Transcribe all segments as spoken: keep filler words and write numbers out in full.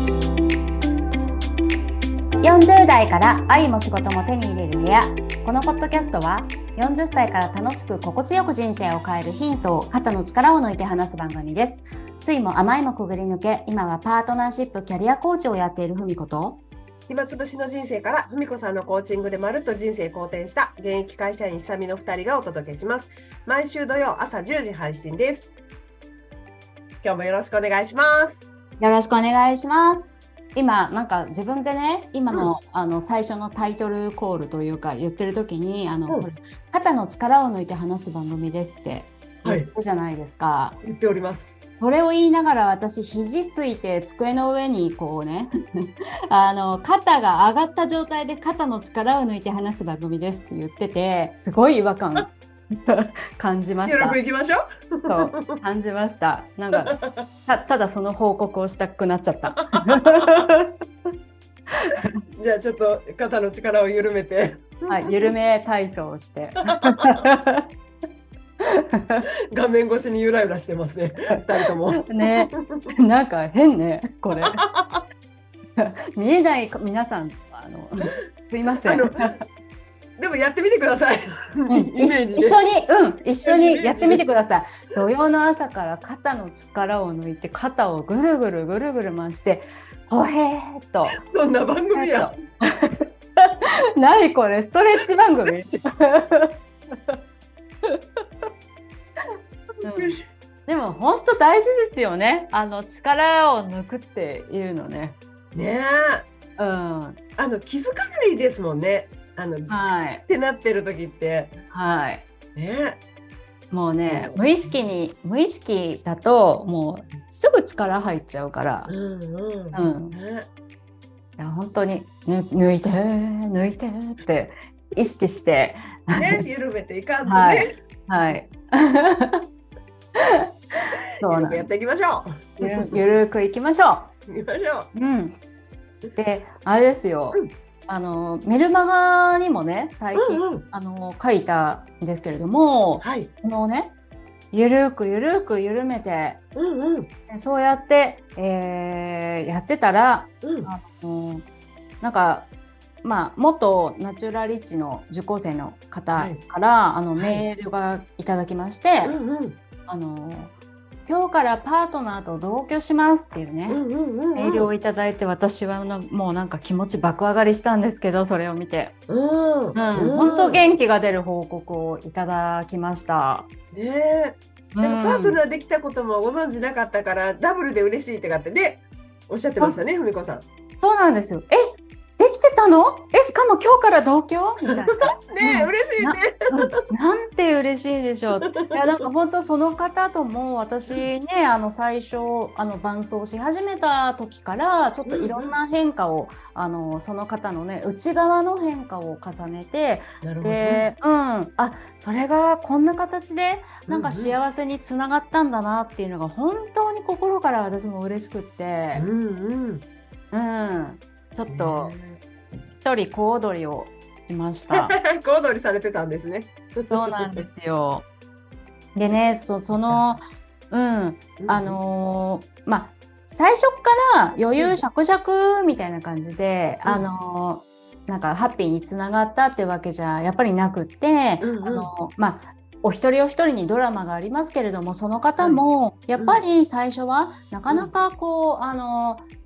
よんじゅうだいから愛も仕事も手に入れる部屋。このポッドキャストはよんじゅっさいから楽しく心地よく人生を変えるヒントを肩の力を抜いて話す番組です。ついも甘いもくぐり抜け、今はパートナーシップキャリアコーチをやっているふみこと、暇つぶしの人生からふみこさんのコーチングでまるっと人生好転した現役会社員久美のふたりがお届けします。毎週土曜朝じゅうじ配信です。今日もよろしくお願いします。よろしくお願いします。今なんか自分でね、今 の,、うん、あの最初のタイトルコールというか言ってる時にあの、うん、肩の力を抜いて話す番組ですって言ってじゃないですか、はい、言っております。それを言いながら私肘ついて机の上にこうねあの肩が上がった状態で肩の力を抜いて話す番組ですって言ってて、すごい違和感感じました。よろしくいきましょう。そう感じました。なんか た, ただその報告をしたくなっちゃったじゃあちょっと肩の力を緩めてはい、緩め体操をして画面越しにゆらゆらしてますねふたりともね、なんか変ねこれ見えない皆さんあのすいません、でもやってみてください一緒に、うん、一緒にやってみてください。土曜の朝から肩の力を抜いて肩をぐるぐるぐるぐる回してほへーっと。どんな番組やないこれストレッチ番組うん、でも本当大事ですよね、あの力を抜くっていうのね。ねえ、うん、あの気づかないですもんね、あの、はい、ってなってる時って、はいね、もうね、うん、無意識に無意識だともうすぐ力入っちゃうから、うんうんうんね、いや本当に抜、抜いて抜いてって意識してね、緩めていかんとね、はい、はいそうなん、やっていきましょう。ゆる、ゆるくいきましょう。いきましょう。うん。で、あれですよ。うん、あのメルマガにもね、最近、うんうん、あの書いたんですけれども、はい、このね、ゆるくゆるく緩めて、うんうん、そうやって、えー、やってたら、うん、あのなんか。まあ、元ナチュラリッチの受講生の方から、はい、あのメールがいただきまして、はいうんうん、あの今日からパートナーと同居しますっていうね、うんうんうんうん、メールをいただいて、私はもうなんか気持ち爆上がりしたんですけど、それを見て、うんうん、本当元気が出る報告をいただきました、ねうん、なんかパートナーできたこともご存知なかったからダブルで嬉しいってかってでおっしゃってましたね、ふみこさん。そうなんですよ。えできてたの？え、しかも今日から同居みたいなねえ、うん、嬉しいね な, なんて嬉しいでしょういやなんか本当その方とも私ね、あの最初あの伴走し始めた時からちょっといろんな変化を、うん、あのその方のね内側の変化を重ねて、なるほど、ね、で、うん、あ、それがこんな形でなんか幸せにつながったんだなっていうのが本当に心から私も嬉しくって、うんうんうん、ちょっと一人小踊りをしました小踊りされてたんですねそうなんですよ。でね、 そ, そのうんあのー、まあ最初から余裕しゃくしゃくみたいな感じで、うん、あのー、なんかハッピーにつながったってわけじゃやっぱりなくって、うんうん、あのー、まあお一人お一人にドラマがありますけれども、その方もやっぱり最初はなかなかこう、うん、あのー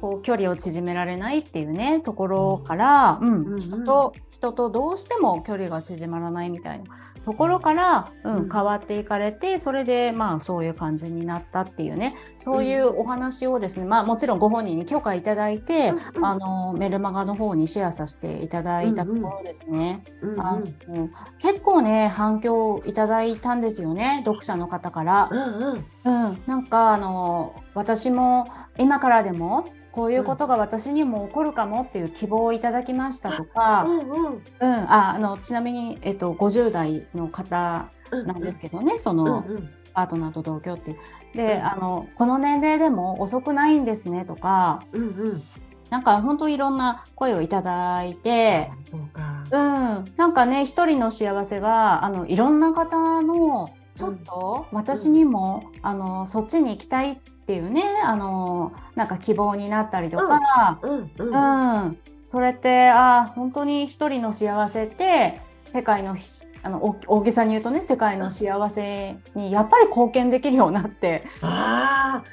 こう距離を縮められないっていうねところから、うんうんうん、人と人とどうしても距離が縮まらないみたいなところから、うんうん、変わっていかれて、それでまあそういう感じになったっていうね、そういうお話をですね、うん、まあもちろんご本人に許可いただいて、うんうん、あのメルマガの方にシェアさせていただいたところですね、うんうん、あの結構ね反響いただいたんですよね、読者の方から、うんうんうん、なんかあの私も今からでもこういうことが私にも起こるかもっていう希望をいただきましたとか、うんうんうん、ああのちなみに、えっと、ごじゅうだいの方なんですけどね、その、うんうん、パートナーと同居ってで、あのこの年齢でも遅くないんですねとか、うんうん、なんか本当いろんな声をいただいて、そうか、うん、なんかね一人の幸せがあのいろんな方のちょっと私にも、うん、あのそっちに行きたいっていうね、あのなんか希望になったりとか、うんうんうんうん、それってあ本当に一人の幸せって世界のあの大げさに言うとね、世界の幸せにやっぱり貢献できるようになって、うん、あ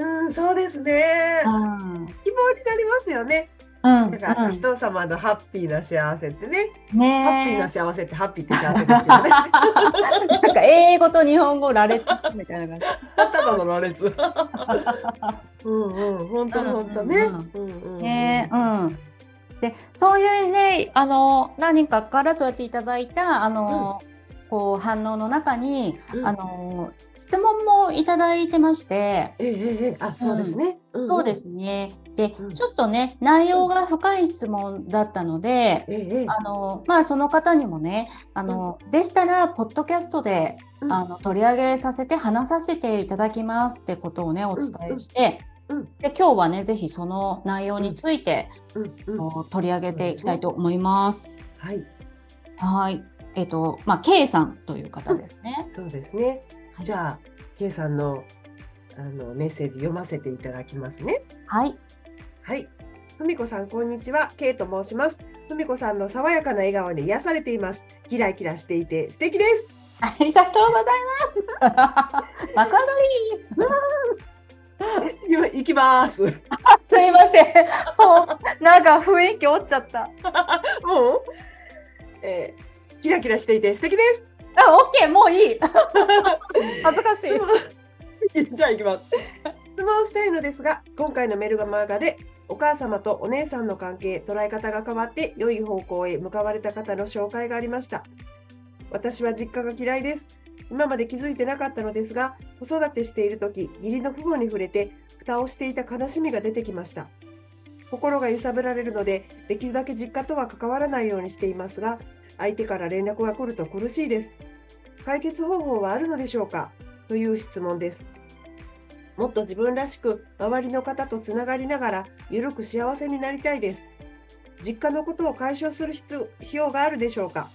うんそうですね、うん、希望になりますよね。うん、だから人様のハッピーな幸せってね、ねハッピーな幸せってハッピーって幸せですけどねなんか英語と日本語羅列してみたいな感じただの羅列うんうん本当本当ねねうんでそういうねあの何かからそうやっていただいたあの、うん、こう反応の中に、うん、あの質問もいただいてまして、ええええ、あそうですね、うん、そうですね。でちょっとね、うん、内容が深い質問だったので、うんあのまあ、その方にもねあの、うん、でしたらポッドキャストで、うん、あの取り上げさせて話させていただきますってことをねお伝えして、うんうん、で今日はねぜひその内容について、うんうん、取り上げていきたいと思います、うんうん、はいはい、えーとまあ、K さんという方ですね、うん、そうですね、はい、じゃあ K さんの、あのメッセージ読ませていただきますね。はいはい、ふみこさんこんにちは、けいと申します。ふみこさんの爽やかな笑顔に癒されています。キラキラしていて素敵です。ありがとうございます若返り今行きますすいませんなんか雰囲気折っちゃったもう、えー、キラキラしていて素敵です。あ、オッケー、もういい恥ずかしいじゃあ行きます質問したいのですが、今回のメルマガでお母様とお姉さんの関係、捉え方が変わって良い方向へ向かわれた方の紹介がありました。私は実家が嫌いです。今まで気づいてなかったのですが、子育てしているとき、義理の父母に触れて、蓋をしていた悲しみが出てきました。心が揺さぶられるので、できるだけ実家とは関わらないようにしていますが、相手から連絡が来ると苦しいです。解決方法はあるのでしょうか？という質問です。もっと自分らしく周りの方とつながりながらゆるく幸せになりたいです。実家のことを解消する必要があるでしょうか？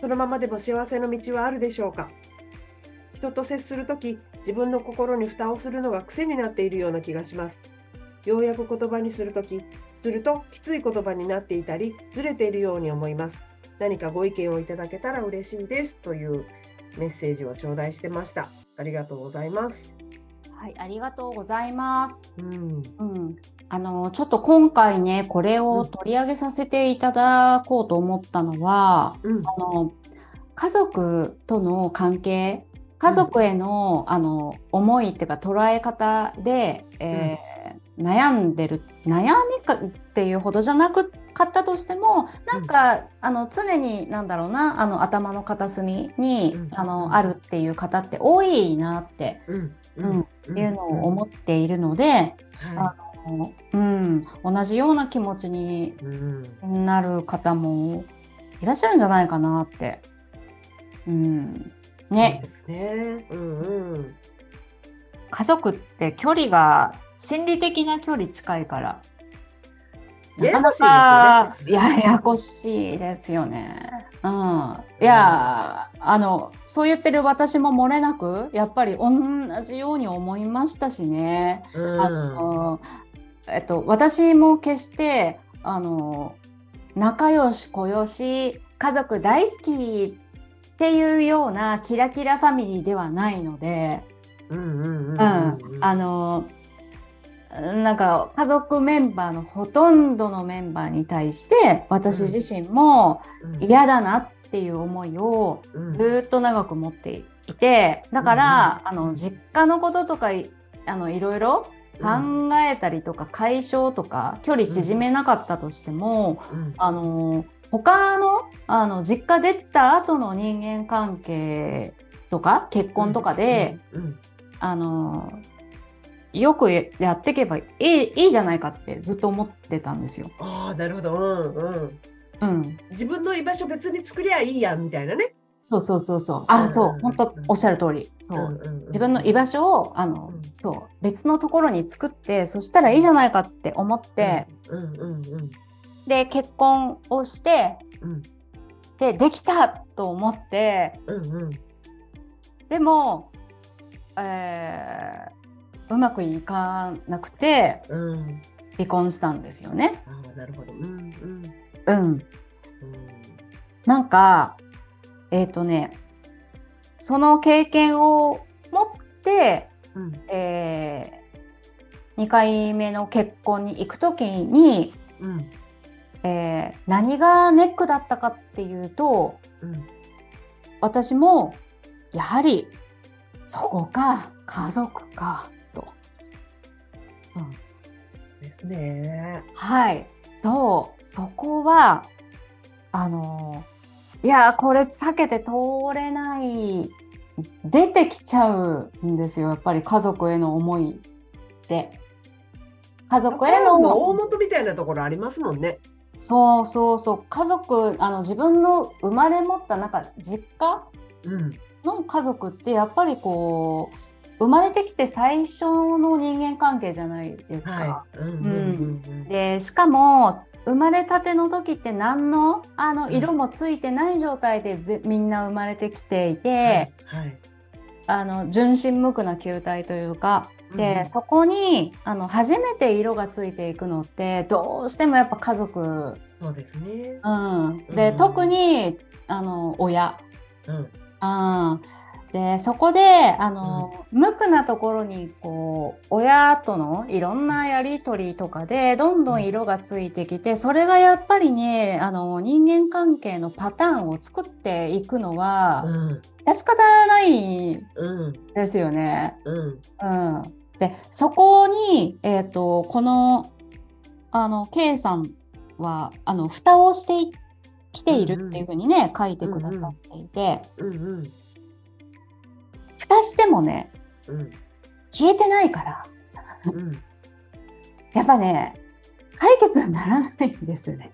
そのままでも幸せの道はあるでしょうか？人と接するとき、自分の心に蓋をするのが癖になっているような気がします。ようやく言葉にするときするときつい言葉になっていたりずれているように思います。何かご意見をいただけたら嬉しいです、というメッセージを頂戴してました。ありがとうございます。はい、ありがとうございます、うんうん、あのちょっと今回ねこれを取り上げさせていただこうと思ったのは、うん、あの家族との関係、家族への、うん、あの思いっていうか捉え方で、えーうん、悩んでる悩みかっていうほどじゃなくかったとしてもなんか、うん、あの常になんだろうなあの頭の片隅に、うん、あのあるっていう方って多いなって、うんうん、っていうのを思っているので、うんあのうん、同じような気持ちになる方もいらっしゃるんじゃないかなって、うん、ね。そうですね、うんうん、家族って距離が心理的な距離近いからなかなかややこしいですよね。うん、いやあのそう言ってる私も漏れなくやっぱり同じように思いましたしね、うんあのえっと、私も決してあの仲良しこよし家族大好きっていうようなキラキラファミリーではないので、あのなんか家族メンバーのほとんどのメンバーに対して私自身も嫌だなっていう思いをずっと長く持っていて、だからあの実家のこととかあのいろいろ考えたりとか解消とか距離縮めなかったとしてもあの他のあの実家出た後の人間関係とか結婚とかであのよくやっていけばいい、いいじゃないかってずっと思ってたんですよ。ああ、なるほど、うんうんうん、自分の居場所別に作りゃいいやみたいなね。そうそうそうそう。あ、うん、そう本当おっしゃる通り。そう、うんうんうん、自分の居場所をあの、うん、そう別のところに作ってそしたらいいじゃないかって思って、うんうんうんうん、で結婚をして、うん、でできたと思って、うんうん、でも、えー、うまくいかなくて離婚したんですよね。うん、あ、なるほど。うんうん、うんうん、なんかえっとねその経験を持って、うんえー、にかいめの結婚に行くときに、うんえー、何がネックだったかっていうと、うん、私もやはりそこか家族かと、うん、ですね。はい、そう、そこはあのいやこれ避けて通れない、出てきちゃうんですよ、やっぱり家族への思いで。家族への大元みたいなところありますもんね。そうそうそう、家族、あの自分の生まれ持ったなんか実家の家族ってやっぱりこう生まれてきて最初の人間関係じゃないですか。でしかも生まれたての時って何の、あの色もついてない状態でぜ、うん、みんな生まれてきていて、はいはい、あの純真無垢な球体というかで、うん、そこにあの初めて色がついていくのってどうしてもやっぱ家族。そうですね、うん、で、うん、特にあの親、うんうん、でそこであの、うん、無垢なところにこう親とのいろんなやり取りとかでどんどん色がついてきて、それがやっぱりねあの人間関係のパターンを作っていくのは、うん、仕方ないですよね、うんうんうん、でそこに、えーと、この、あの K さんはあの蓋をしてきているっていうふうにね、うんうん、書いてくださっていて、うんうんうんうん、蓋してもね、うん、消えてないから、うん、やっぱね解決にならないんですね。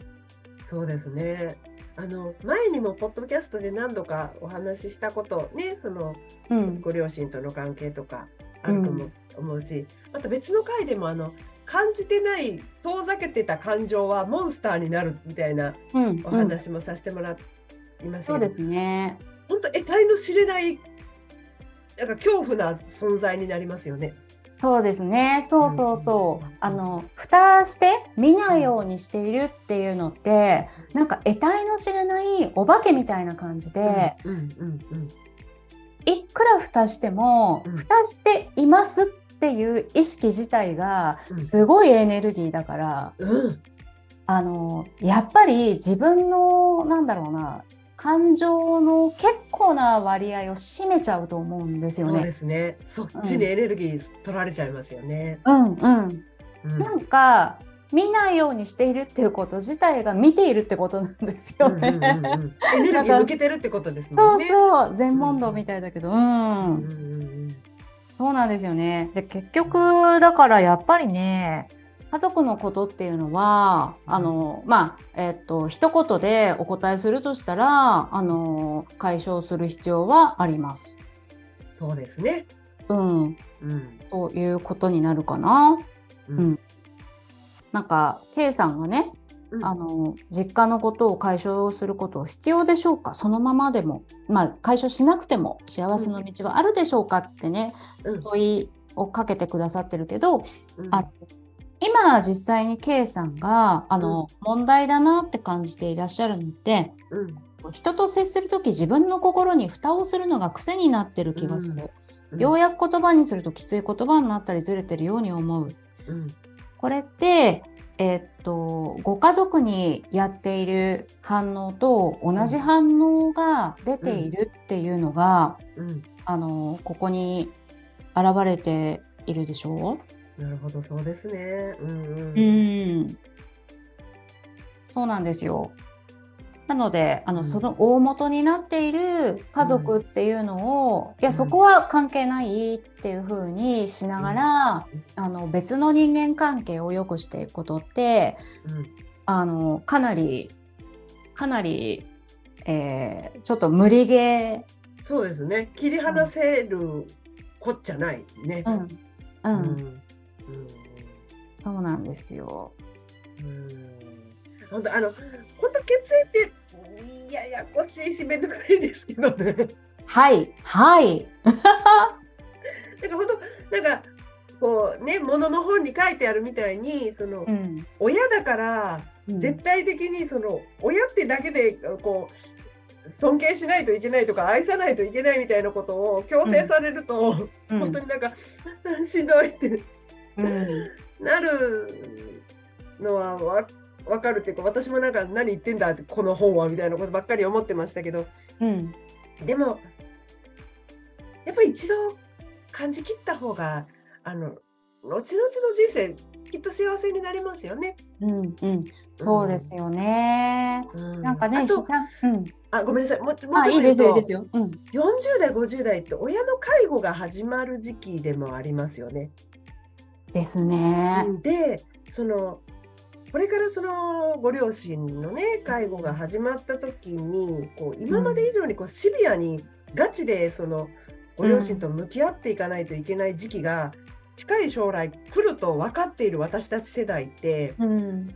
そうですね、あの前にもポッドキャストで何度かお話ししたことね、その、うん、ご両親との関係とかあるとも思うし、うん、また別の回でもあの感じてない遠ざけてた感情はモンスターになるみたいなお話もさせてもらいましたけど、うんうん、そうですね、本当得体の知れないなんか恐怖な存在になりますよね。そうですね、そうそうそう、うん、あの蓋して見ないようにしているっていうのって、うん、なんか得体の知れないお化けみたいな感じで、うんうんうんうん、いくら蓋しても、うん、蓋していますっていう意識自体がすごいエネルギーだから、うん、あのやっぱり自分のなんだろうな感情の結構な割合を占めちゃうと思うんですよね。そうですね、そっちにエネルギー取られちゃいますよね。うんうん、うんうん、なんか見ないようにしているっていうこと自体が見ているってことなんですよね、うんうんうん、エネルギー向けてるってことですもんね。そうそう、全問答みたいだけど、うん、うんうんうん、そうなんですよね。で結局だからやっぱりね家族のことっていうのは、あの、まあ、えっと、一言でお答えするとしたら、あの、解消する必要はあります。そうですね。うん。うん。ということになるかな。うん。うん、なんか、K さんがね、うん、あの、実家のことを解消することは必要でしょうか？そのままでも、まあ、解消しなくても幸せの道はあるでしょうかってね、うん、問いをかけてくださってるけど、うん、あ今実際に K さんがあの、うん、問題だなって感じていらっしゃるのって、うん、人と接するとき自分の心に蓋をするのが癖になってる気がする、うん、ようやく言葉にするときつい言葉になったりずれてるように思う、うん、これって、えーっと、ご家族にやっている反応と同じ反応が出ているっていうのが、うんうん、あのここに現れているでしょう。なるほど、そうですね、うんうん、うんそうなんですよ。なのであの、うん、その大元になっている家族っていうのを、うん、いやそこは関係ないっていう風にしながら、うん、あの別の人間関係を良くしていくことって、うん、あのかなりかなり、えー、ちょっと無理ゲー。そうですね、切り離せるこっちゃないね、うん、うんうんうん、そうなんですよ。本当、あの本当血縁ってややこしいしめんどくさいんですけどね。はいはいなんか本当なんかこうね、物の本に書いてあるみたいにその、うん、親だから絶対的にその親ってだけでこう尊敬しないといけないとか愛さないといけないみたいなことを強制されると、うん、本当になんか、うん、しんどいって、うん、なるのはわ分かるっていうか、私もなんか何言ってんだってこの本はみたいなことばっかり思ってましたけど、うん、でもやっぱり一度感じきった方があの後々の人生きっと幸せになりますよね。うんうん、そうですよね。うん、なんかね、あと、うん、あごめんなさい、もうちょっと言うと、あ、いいですよ、いいですよ。うん、よんじゅうだいごじゅうだいって親の介護が始まる時期でもありますよね。ですね。で、そのこれからそのご両親のね介護が始まった時にこう今まで以上にこうシビアにガチでそのご両親と向き合っていかないといけない時期が、うん、近い将来来ると分かっている私たち世代って、うん、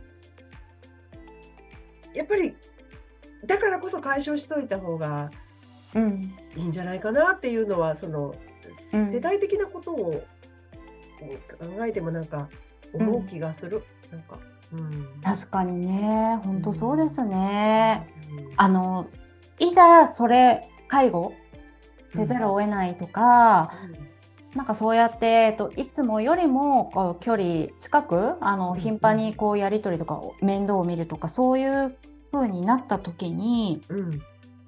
やっぱりだからこそ解消しといた方がいいんじゃないかなっていうのは、その世代的なことを考えてもなんか思う気がする、うん、なんか、うん、確かにね、本当そうですね、うん、あのいざそれ介護せざるを得ないとか、うんうん、なんかそうやって、えっと、いつもよりもこう距離近くあの頻繁にこうやり取りとか面倒を見るとかそういう風になった時に、うん、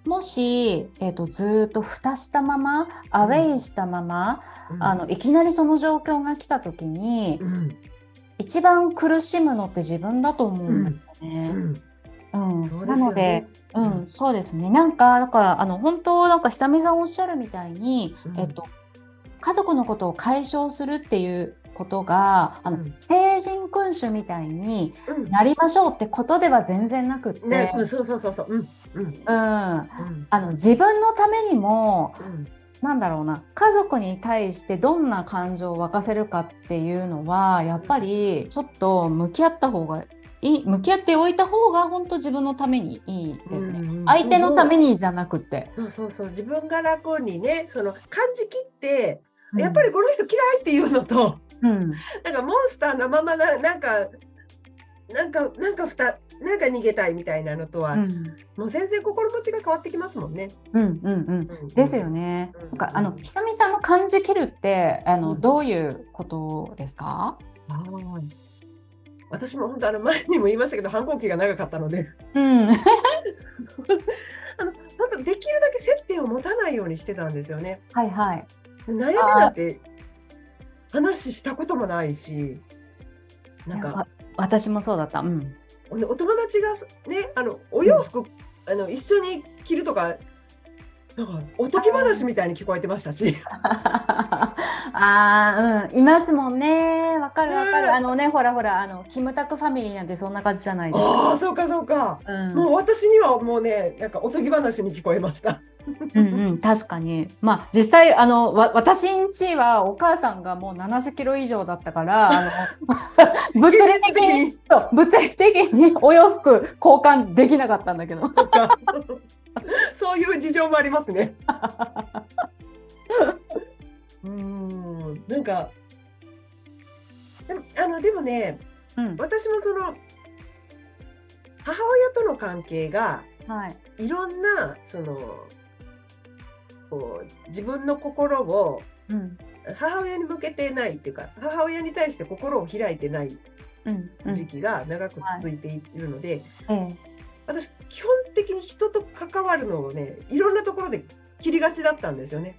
もし、えっと、ずっと蓋したままアウェイしたまま、うん、あのいきなりその状況が来た時に、うん、一番苦しむのって自分だと思うんですよね、うんうんうん、そうですよね。なので、うん、そうですね。なんかだからあの本当なんか久美さんおっしゃるみたいに、うん、えっと家族のことを解消するっていうことがあの、うん、成人君主みたいになりましょうってことでは全然なくって、ね、うん、そうそうそうそう、うんうんうん、あの自分のためにも、うん、なんだろうな、家族に対してどんな感情を湧かせるかっていうのはやっぱりちょっと向き合った方がいい、向き合っておいた方が本当自分のためにいいですね、うんうん、相手のためにじゃなくて、そうそうそう、自分が楽にね、その感じきってやっぱりこの人嫌いっていうのと、うん、なんかモンスターなままな、なんかなんかなんかふたなんか逃げたいみたいなのとは、うん、もう全然心持ちが変わってきますもんね。うんうんうんうん、ですよね。うんうん、なんかあの久美さんの感じ切るってあの、うん、どういうことですか？あ、私も本当あの前にも言いましたけど反抗期が長かったので、うん、あの本当できるだけ接点を持たないようにしてたんですよね。はいはい。悩みなんて話したこともないし、なんか私もそうだった、うん、お友達がね、あのお洋服、うん、あの一緒に着るとか、なんかおとぎ話みたいに聞こえてましたし、あ、うん、いますもんね、わかるわかる、あのね、ほらほら、あのキムタクファミリーなんてそんな感じじゃないですか。あ、そうかそうか、うん、もう私にはもうね、なんかおとぎ話に聞こえました。うんうん、確かに、まあ、実際あのわ私んちはお母さんがもうななじゅっキロ以上だったからあの物理的に物理的にお洋服交換できなかったんだけど、 そっかそういう事情もありますね。うーん、なんかでも、 あのでもね、うん、私もその母親との関係が、はい、いろんなそのこう自分の心を母親に向けてないっていうか、母親に対して心を開いてない時期が長く続いているので、うんうん、はい、私基本的に人と関わるのをね、いろんなところで切りがちだったんですよね。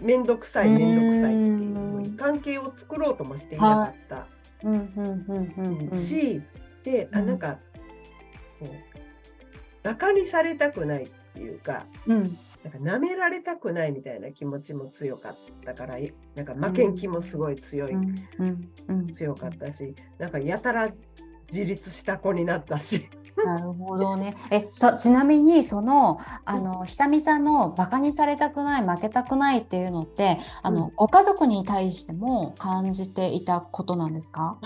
めんどくさいめんどくさいっていう関係を作ろうともしていなかったし、で、あ、なんかこうバカにされたくないっていうか、うん、なんか舐められたくないみたいな気持ちも強かったから、なんか負けん気もすごい強い、うんうん、強かったし、なんかやたら自立した子になったし。なるほどね。え、そ、ちなみにそのあの久美さんのバカにされたくない負けたくないっていうのってあの、うん、ご家族に対しても感じていたことなんですか？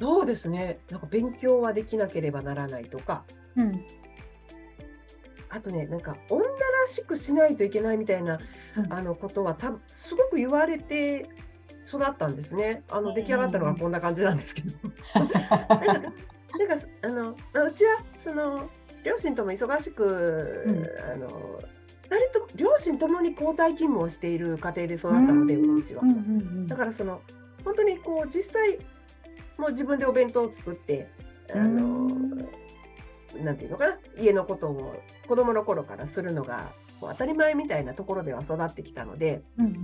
そうですね。なんか勉強はできなければならないとか。うん、あとね、なんか女らしくしないといけないみたいな、うん、あのことはたすごく言われて育ったんですね。あの出来上がったのがこんな感じなんですけどなんか、なんかあのうちはその両親とも忙しく、うん、あの誰と両親ともに交代勤務をしている家庭で育ったので、うん、うちは、うんうんうん、だからその本当にこう実際もう自分でお弁当を作ってあの、うんなんていうのかな、家のことを子供の頃からするのがこう当たり前みたいなところでは育ってきたので、うんうん、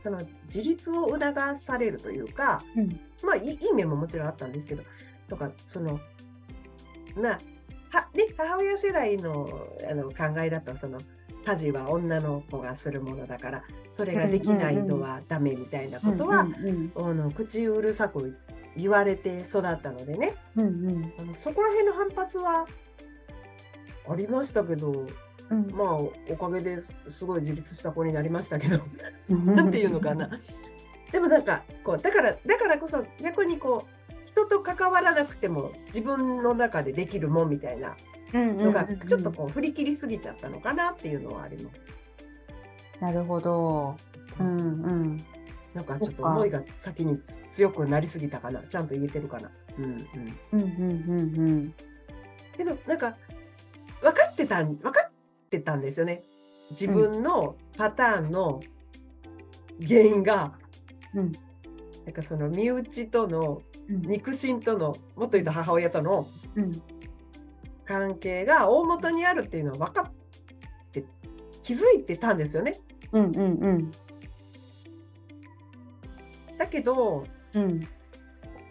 その自立を促されるというか、うん、まあいい面ももちろんあったんですけどとかそのなは、ね、母親世代 の, あの考えだとその家事は女の子がするものだからそれができないとはダメみたいなことは、うんうんうん、あの口うるさく言われて育ったのでね、うんうん、あのそこら辺の反発はありましたけど、うん、まあおかげですごい自立した子になりましたけどなんていうのかなでもなんかこうだからだからこそ逆にこう人と関わらなくても自分の中でできるもんみたいなのがちょっとこう振り切りすぎちゃったのかなっていうのはあります。なるほど、うんうん、なんかちょっと思いが先に強くなりすぎたかな、ちゃんと言えてるかな、うんうんうんうんうんうん、けどなんか分かってた、分かってたんですよね。自分のパターンの原因が、うん、なんかその身内との、うん、肉親との、もっと言うと母親との関係が大元にあるっていうのは分かって、気づいてたんですよね。うんうんうん、だけど、うん、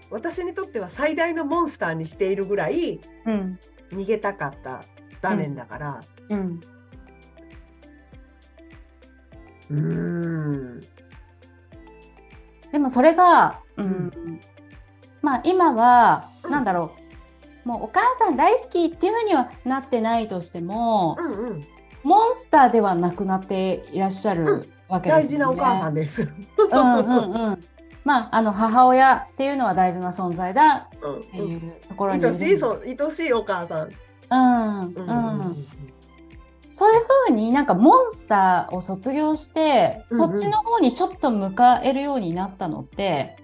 私にとっては最大のモンスターにしているぐらい、うん、逃げたかった場面だから、うんうん、でもそれが、うんうん、まあ今は、うん、なんだろう、もうお母さん大好きっていうのにはなってないとしても、うんうん、モンスターではなくなっていらっしゃるわけですよね、うん、大事なお母さんですそうそうそう、うんうんうん、まあ、あの母親っていうのは大事な存在だっていうところに、うんうん、愛しい、そう、愛しいお母さん、うんうん、そういう風になんかモンスターを卒業して、うんうん、そっちの方にちょっと向かえるようになったのって、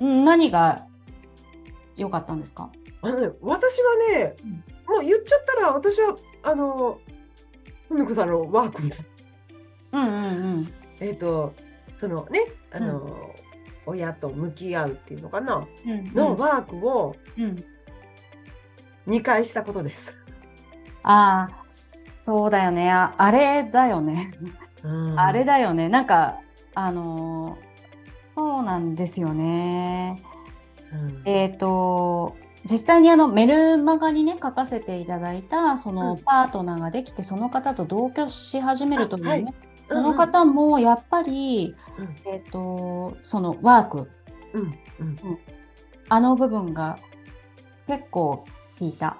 うん、何が良かったんですか？あのね、私はね、うん、もう言っちゃったら私はあのふみこさんのワークうんうんうんえっとそのねあの、うん、親と向き合うっていうのかな、うんうん、のワークを、うんにかいしたことです。ああ、そうだよね。あ、あれだよね。うん、あれだよね。なんかあのー、そうなんですよね。うん、えっ、ー、と実際にあのメルマガにね書かせていただいたそのパートナーができて、うん、その方と同居し始めるというね、はいうんうん、その方もやっぱり、うん、えっ、ー、とそのワーク、うんうんうん、あの部分が結構聞いた、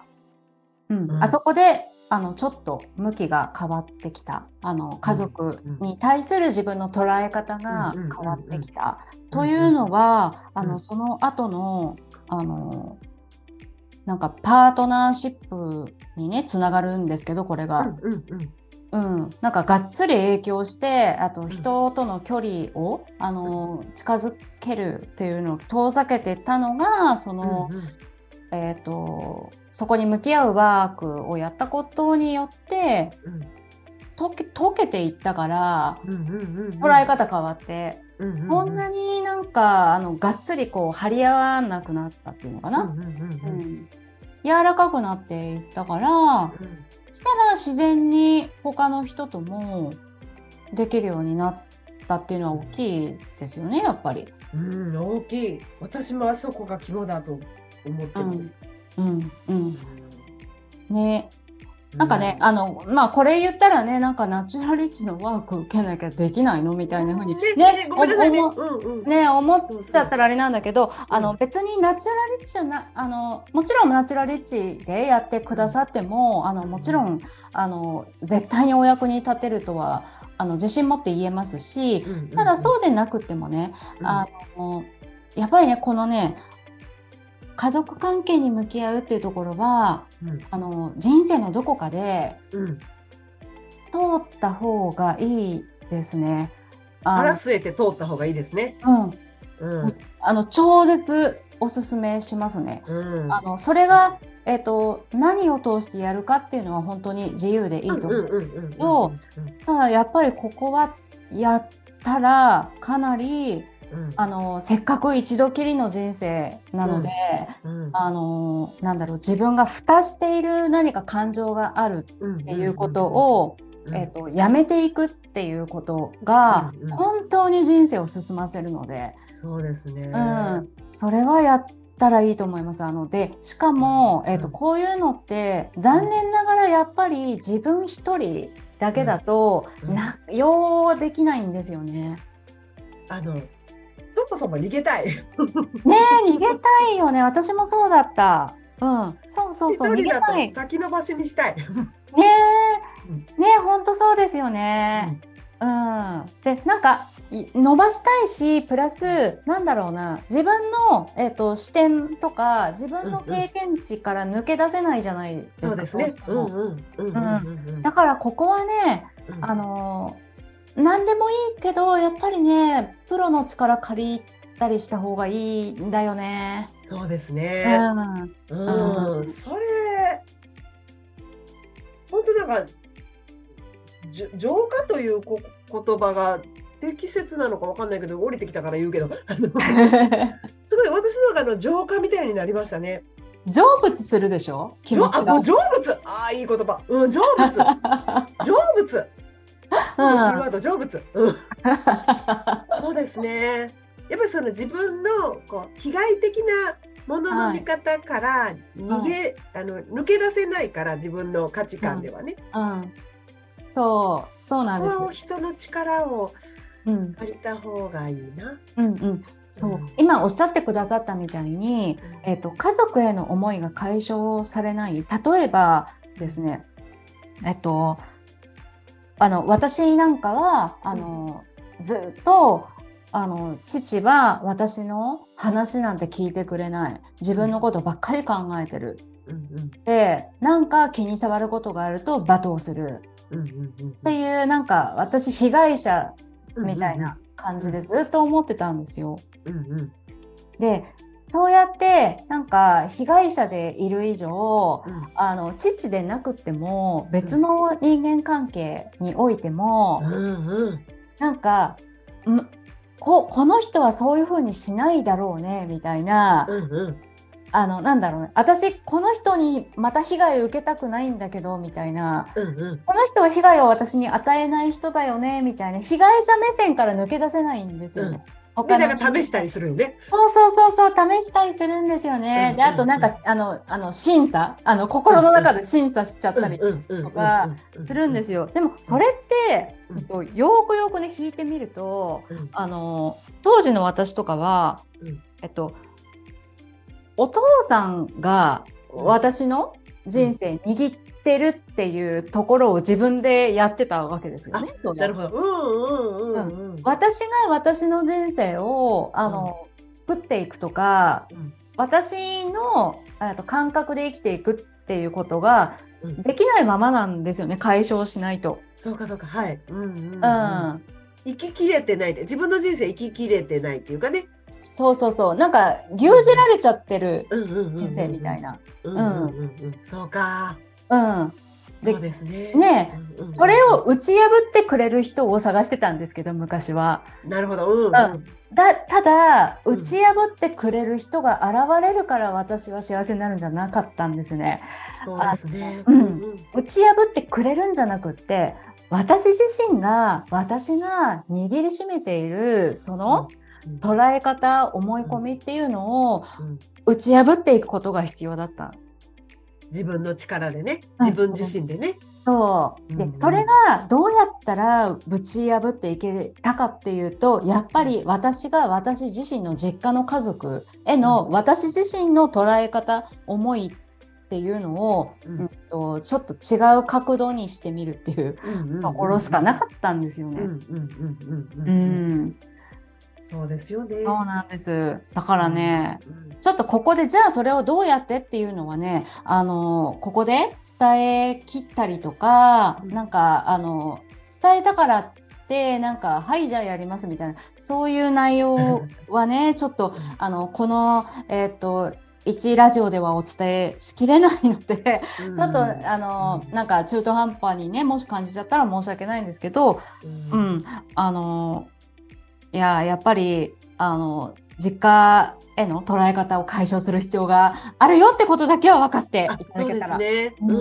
うんうん、あそこであのちょっと向きが変わってきた、あの家族に対する自分の捉え方が変わってきた、うんうん、というのはあのその後のあのなんかパートナーシップにねつながるんですけど、これが、うんうんうん、なんかがっつり影響して、あと人との距離をあの近づけるっていうのを遠ざけてたのがその、うんうんえーと、そこに向き合うワークをやったことによって、うん、とけ、溶けていったから、うんうんうんうん、捉え方変わって、うんうんうん、そんなになんかあのがっつりこう張り合わなくなったっていうのかな、うんうんうんうん、柔らかくなっていったから、うん、したら自然に他の人ともできるようになったっていうのは大きいですよね、やっぱり、うん、大きい。私もあそこが肝だと思ってます。うんうんうん、ね、なんかね、うん、あのまあこれ言ったらね、なんかナチュラルリッチのワーク受けなきゃできないのみたいな風にね、ね、ごめんなさいね、うんうん、ね、思っちゃったらあれなんだけど、そうそう、あの別にナチュラルリッチじゃな、あのもちろんナチュラルリッチでやってくださっても、あのもちろんあの絶対にお役に立てるとはあの自信持って言えますし、うんうんうん、ただそうでなくてもね、あの、うん、やっぱりね、このね家族関係に向き合うっていうところは、うん、あの人生のどこかで、うん、通った方がいいですね。腹据えて通った方がいいですね。うん、うん、あの超絶おすすめしますね。うん、あのそれが、えーと、何を通してやるかっていうのは本当に自由でいいと思うけど、ただやっぱりここはやったらかなり、うん、あのせっかく一度きりの人生なので、うんうん、あのなんだろう、自分が蓋している何か感情があるっていうことを、えーと、やめていくっていうことが本当に人生を進ませるので、そうですね、うん、それはやったらいいと思います。あのでしかも、えーと、こういうのって残念ながらやっぱり自分一人だけだとな、うんうん、ようできないんですよね。あのそもそも逃げたいねえ逃げたいよね。私もそうだった、うん、そうそうそう、一人だと先延ばしにしたいねえ、うん、ねえほんとそうですよね、うんうん、でなんか伸ばしたいし、プラスなんだろうな、自分の、えーと、視点とか自分の経験値から抜け出せないじゃないですか、うんうん、そうですね、うんうんうんうん、だからここはね、うん、あのー何でもいいけどやっぱりね、プロの力借りたりした方がいいんだよね。そうですね、うん、うんうん、それ本当なんか浄化というこ言葉が適切なのか分かんないけど、降りてきたから言うけどすごい私の中の浄化みたいになりましたね。成仏するでしょ、気持ちが。あ、もう成仏、あーいい言葉、うん、成仏成仏キーワード成仏、うん、そうですね。やっぱりその自分のこう被害的なものの見方から逃げ、はい、あの抜け出せないから、自分の価値観ではね、うんうん、そうそうなんですよ。人の力を借りた方がいいな、うんうんうん、そう、うん、今おっしゃってくださったみたいに、えーと、家族への思いが解消されない、例えばですね、えっとあの私なんかはあのずっとあの父は私の話なんて聞いてくれない、自分のことばっかり考えてる、うんうん、でなんか気に障ることがあると罵倒する、うんうんうん、っていう、なんか私被害者みたいな感じでずっと思ってたんですよ、うんうん、でそうやってなんか被害者でいる以上、うん、あの父でなくても別の人間関係においても、うんうん、なんかん こ, この人はそういう風にしないだろうねみたいな、うんうん、あのなんだろうね、私この人にまた被害を受けたくないんだけどみたいな、うんうん、この人は被害を私に与えない人だよねみたいな、被害者目線から抜け出せないんですよね、うんで、なんか試したりするよね。そうそうそうそう、試したりするんですよね。で、あとなんかあのあの審査、あの心の中で審査しちゃったりとかするんですよ。でもそれって、うん、よくよくね引いてみると、うん、あの当時の私とかは、うん、えっとお父さんが私の人生握っててるっていうところを自分でやってたわけですよね。そう、なるほど。私が私の人生をあの、うん、作っていくとか、うん、私のあと感覚で生きていくっていうことができないままなんですよね、解消しないと。そうかそうか、はい、うんうんうんうん、生ききれてない、自分の人生生ききれてないっていうかね。そうそうそう、なんか牛耳られちゃってる人生みたいな。そうか。うん、で、そうですね。ね、うんうん、それを打ち破ってくれる人を探してたんですけど、昔は。なるほど、うんうん、だただ打ち破ってくれる人が現れるから私は幸せになるんじゃなかったんですね。そうですね、うんうん、打ち破ってくれるんじゃなくって、私自身が私が握りしめているその捉え方、思い込みっていうのを打ち破っていくことが必要だった。自分の力でね、自分自身でね、そうで、うん、それがどうやったらぶち破っていけたかっていうと、やっぱり私が私自身の実家の家族への私自身の捉え方、思いっていうのを、うんうん、とちょっと違う角度にしてみるっていうところしかなかったんですよね。そうですよね。そうなんです。だからね、うんうん、ちょっとここでじゃあそれをどうやってっていうのはね、あのここで伝え切ったりとか、うん、なんかあの伝えたからってなんかはいじゃあやりますみたいな、そういう内容はねちょっとあのこのえー、っといちラジオではお伝えしきれないので、うん、ちょっとあの、うん、なんか中途半端にねもし感じちゃったら申し訳ないんですけど、うん、うん、あのいややっぱりあの実家への捉え方を解消する必要があるよってことだけは分かっていただけたら、そうですね、うんう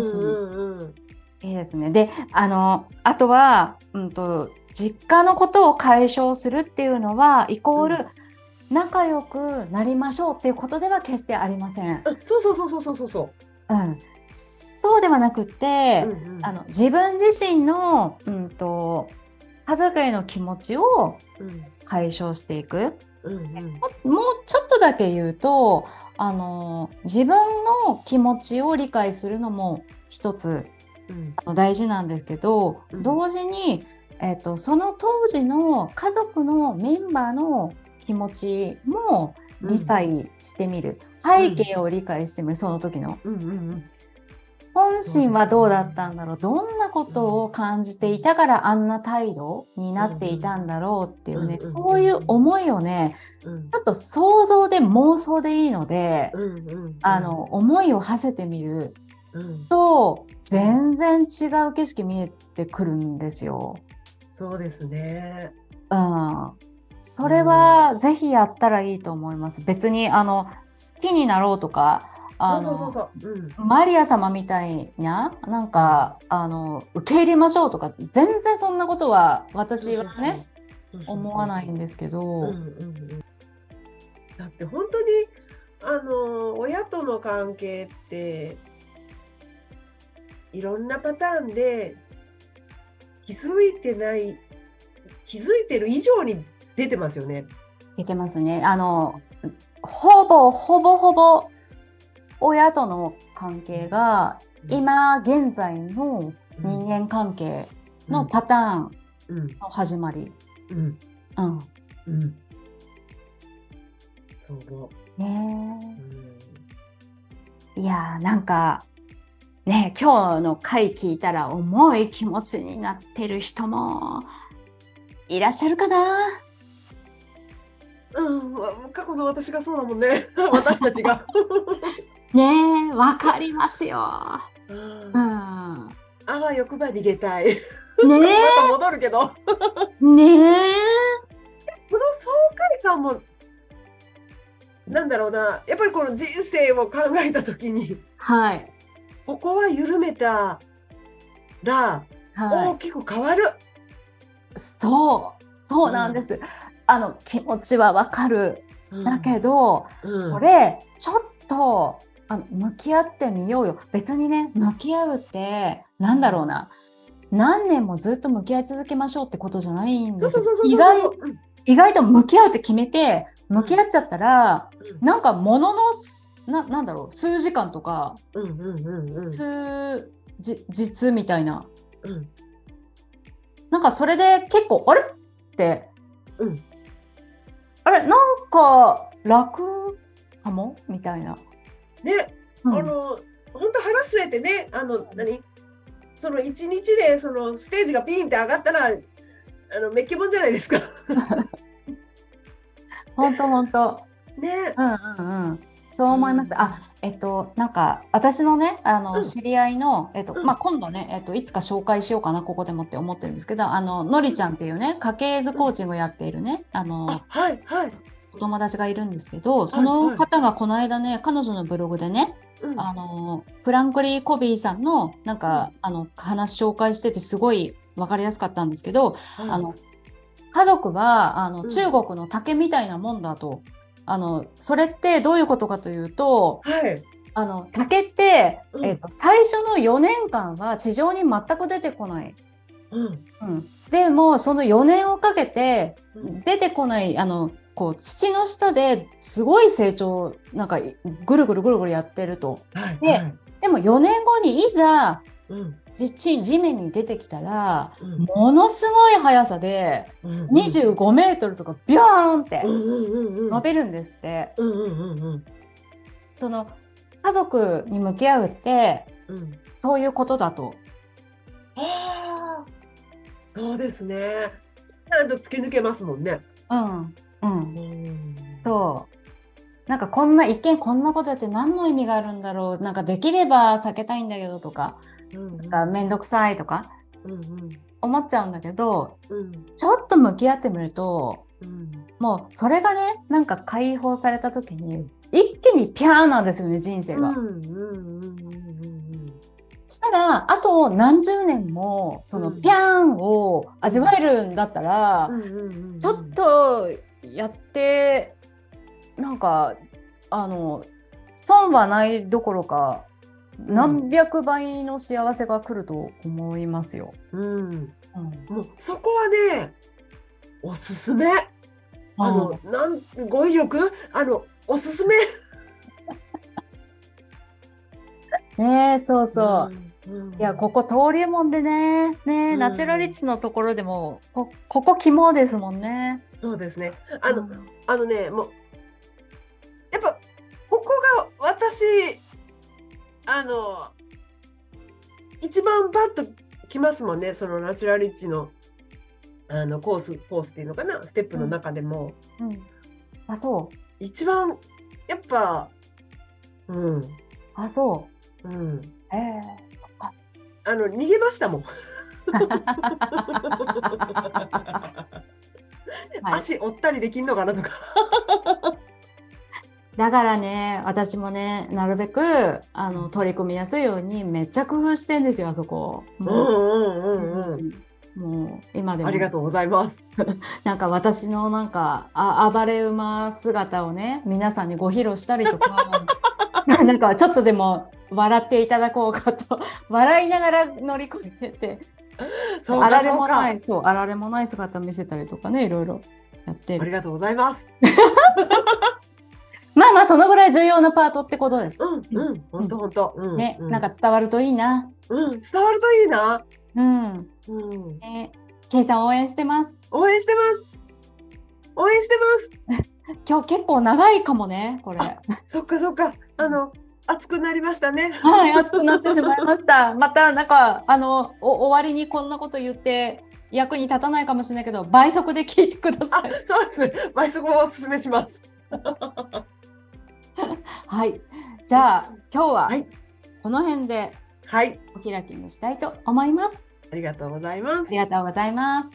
んうん、いいですね。で、あのあとは、うんと実家のことを解消するっていうのはイコール、うん、仲良くなりましょうっていうことでは決してありません。そうそうそうそうそうそう、うん、そうではなくて、うんうん、あの自分自身の、うんと、家族への気持ちを解消していく、うんうんうん、もうちょっとだけ言うと、あの自分の気持ちを理解するのも一つ、うん、あの大事なんですけど、うん、同時に、えーと、その当時の家族のメンバーの気持ちも理解してみる、うん、背景を理解してみる、うん、その時の、うんうんうん、本心はどうだったんだろう、どんなことを感じていたからあんな態度になっていたんだろうっていうね、うんうん、そういう思いをね、うん、ちょっと想像で妄想でいいので、うんうんうん、あの思いを馳せてみると、うん、全然違う景色見えてくるんですよ。そうですね、うん、それはぜひやったらいいと思います。別にあの好きになろうとか、あのそうそうそうそう、うん、マリア様みたいななんかあの受け入れましょうとか、全然そんなことは私はね、うんうん、思わないんですけど、うんうんうん、だって本当にあの親との関係っていろんなパターンで気づいてない気づいてる以上に出てますよね。出てますね。あのほぼほぼほぼ親との関係が今現在の人間関係のパターンの始まり。うんうんうんうん、そうねえ、うん。いやーなんかね、今日の回聞いたら重い気持ちになってる人もいらっしゃるかな。うん、過去の私がそうだもんね私たちがねえ、わかりますよ、うんうん、あわよくば逃げたい、ね、また戻るけどねえ、この爽快感もなんだろうな、やっぱりこの人生を考えた時に、はい、ここは緩めたら、はい、大きく変わる。そうそうなんです、うん、あの気持ちはわかる、うん、だけど、うん、これちょっとあの向き合ってみようよ。別にね、向き合うってなんだろうな、何年もずっと向き合い続けましょうってことじゃないんですよ。意外、意外と向き合うって決めて向き合っちゃったら、うん、なんかもののな、なんだろう、数時間とか、うんうんうんうん、数日みたいな、うん、なんかそれで結構あれって、うん、あれなんか楽かもみたいなね、うん、あの本当腹据えてね、あの何その一日でそのステージがピンって上がったらあのめっけもんじゃないですか本当本当ね、うんうんうん、そう思います、うん、あえっとなんか私のねあの、うん、知り合いの、えっとうんまあ、今度ね、えっと、いつか紹介しようかなここでもって思ってるんですけど、あののりちゃんっていうね家系図コーチングやっているね、あのあ、はいはい、お友達がいるんですけど、その方がこの間ね、はいはい、彼女のブログでね、うん、あのフランクリー・コビーさんのなんかあの話紹介しててすごい分かりやすかったんですけど、はい、あの家族はあの、うん、中国の竹みたいなもんだと。あのそれってどういうことかというと、はい、あの竹って、うんえー、と最初のよねんかんは地上に全く出てこない、うんうん、でもそのよねんをかけて出てこないあのこう土の下ですごい成長なんかぐるぐるぐるぐるやってると、はいはい、で, でもよねんごにいざうん、地, 地面に出てきたら、うん、ものすごい速さで、うんうん、にじゅうごメートルとかビョーンって伸びるんですって、うんうんうんうん、その家族に向き合うって、うん、そういうことだと。あ、そうですね。ちゃんと突き抜けますもんね。うんうん、うんそう、なんかこんな一見こんなことやって何の意味があるんだろう、なんかできれば避けたいんだけどとか、うん、なんかめんどくさいとか、うんうん、思っちゃうんだけど、うん、ちょっと向き合ってみると、うん、もうそれがね、なんか解放された時に一気にピャーなんですよね、人生が。したらあと何十年もそのピャーンを味わえるんだったら、うんうんうんうん、ちょっとやってなんかあの損はないどころか何百倍の幸せが来ると思いますよ、うんうん、もうそこはねおすすめ、あの、うん、なん語彙力あのおすすめねえ、そうそう、うんうん、いやここ登竜門でね、ねえ、うん、ナチュラリッツのところでも こ, ここ肝ですもんね。そうですね、あの、うん、あのねもうやっぱここが私あの一番バッときますもんね、そのナチュラリッチ の, あのコースコースっていうのかな、ステップの中でも、うんうん、あそう一番やっぱうんあそううんえー、そっか、あの逃げましたもん足折ったりできんのかなとかだからね、私もね、なるべくあの取り組みやすいようにめっちゃ工夫してんですよ、あそこ。もう今でもありがとうございますなんか私のなんかあ暴れ馬姿をね、皆さんにご披露したりとかなんかちょっとでも笑っていただこうかと笑いながら乗り越えてそうか、あられもない、そう、あられもない姿見せたりとかね、いろいろやってる。ありがとうございますまあまあそのぐらい重要なパートってことです。うんうん本当本当ね、うん、なんか伝わるといいな。うん伝わるといいな。うんうんね、ケイさん応援してます。応援してます。応援してます。今日結構長いかもねこれ。そっかそっか、あの暑くなりましたね。はい暑くなってしまいました。またなんかあのお終わりにこんなこと言って。役に立たないかもしれないけど倍速で聞いてください。あそうですね、倍速をおすすめしますはいじゃあ今日はこの辺でお開きにしたいと思います、はい、ありがとうございます。ありがとうございます。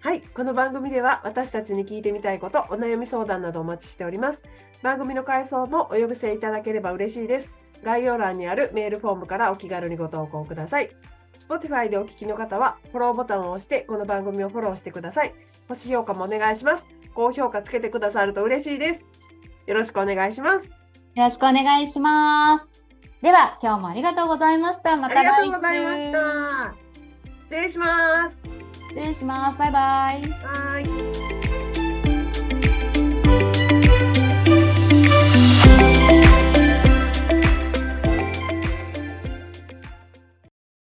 はい、この番組では私たちに聞いてみたいこと、お悩み相談などお待ちしております。番組の感想もお寄せいただければ嬉しいです。概要欄にあるメールフォームからお気軽にご投稿ください。 Spotify でお聞きの方はフォローボタンを押してこの番組をフォローしてください。星評価もお願いします。高評価つけてくださると嬉しいです。よろしくお願いします。よろしくお願いします。では今日もありがとうございました。また来週。ありがとうございました。失礼します。失礼します。バイバイ。バイ。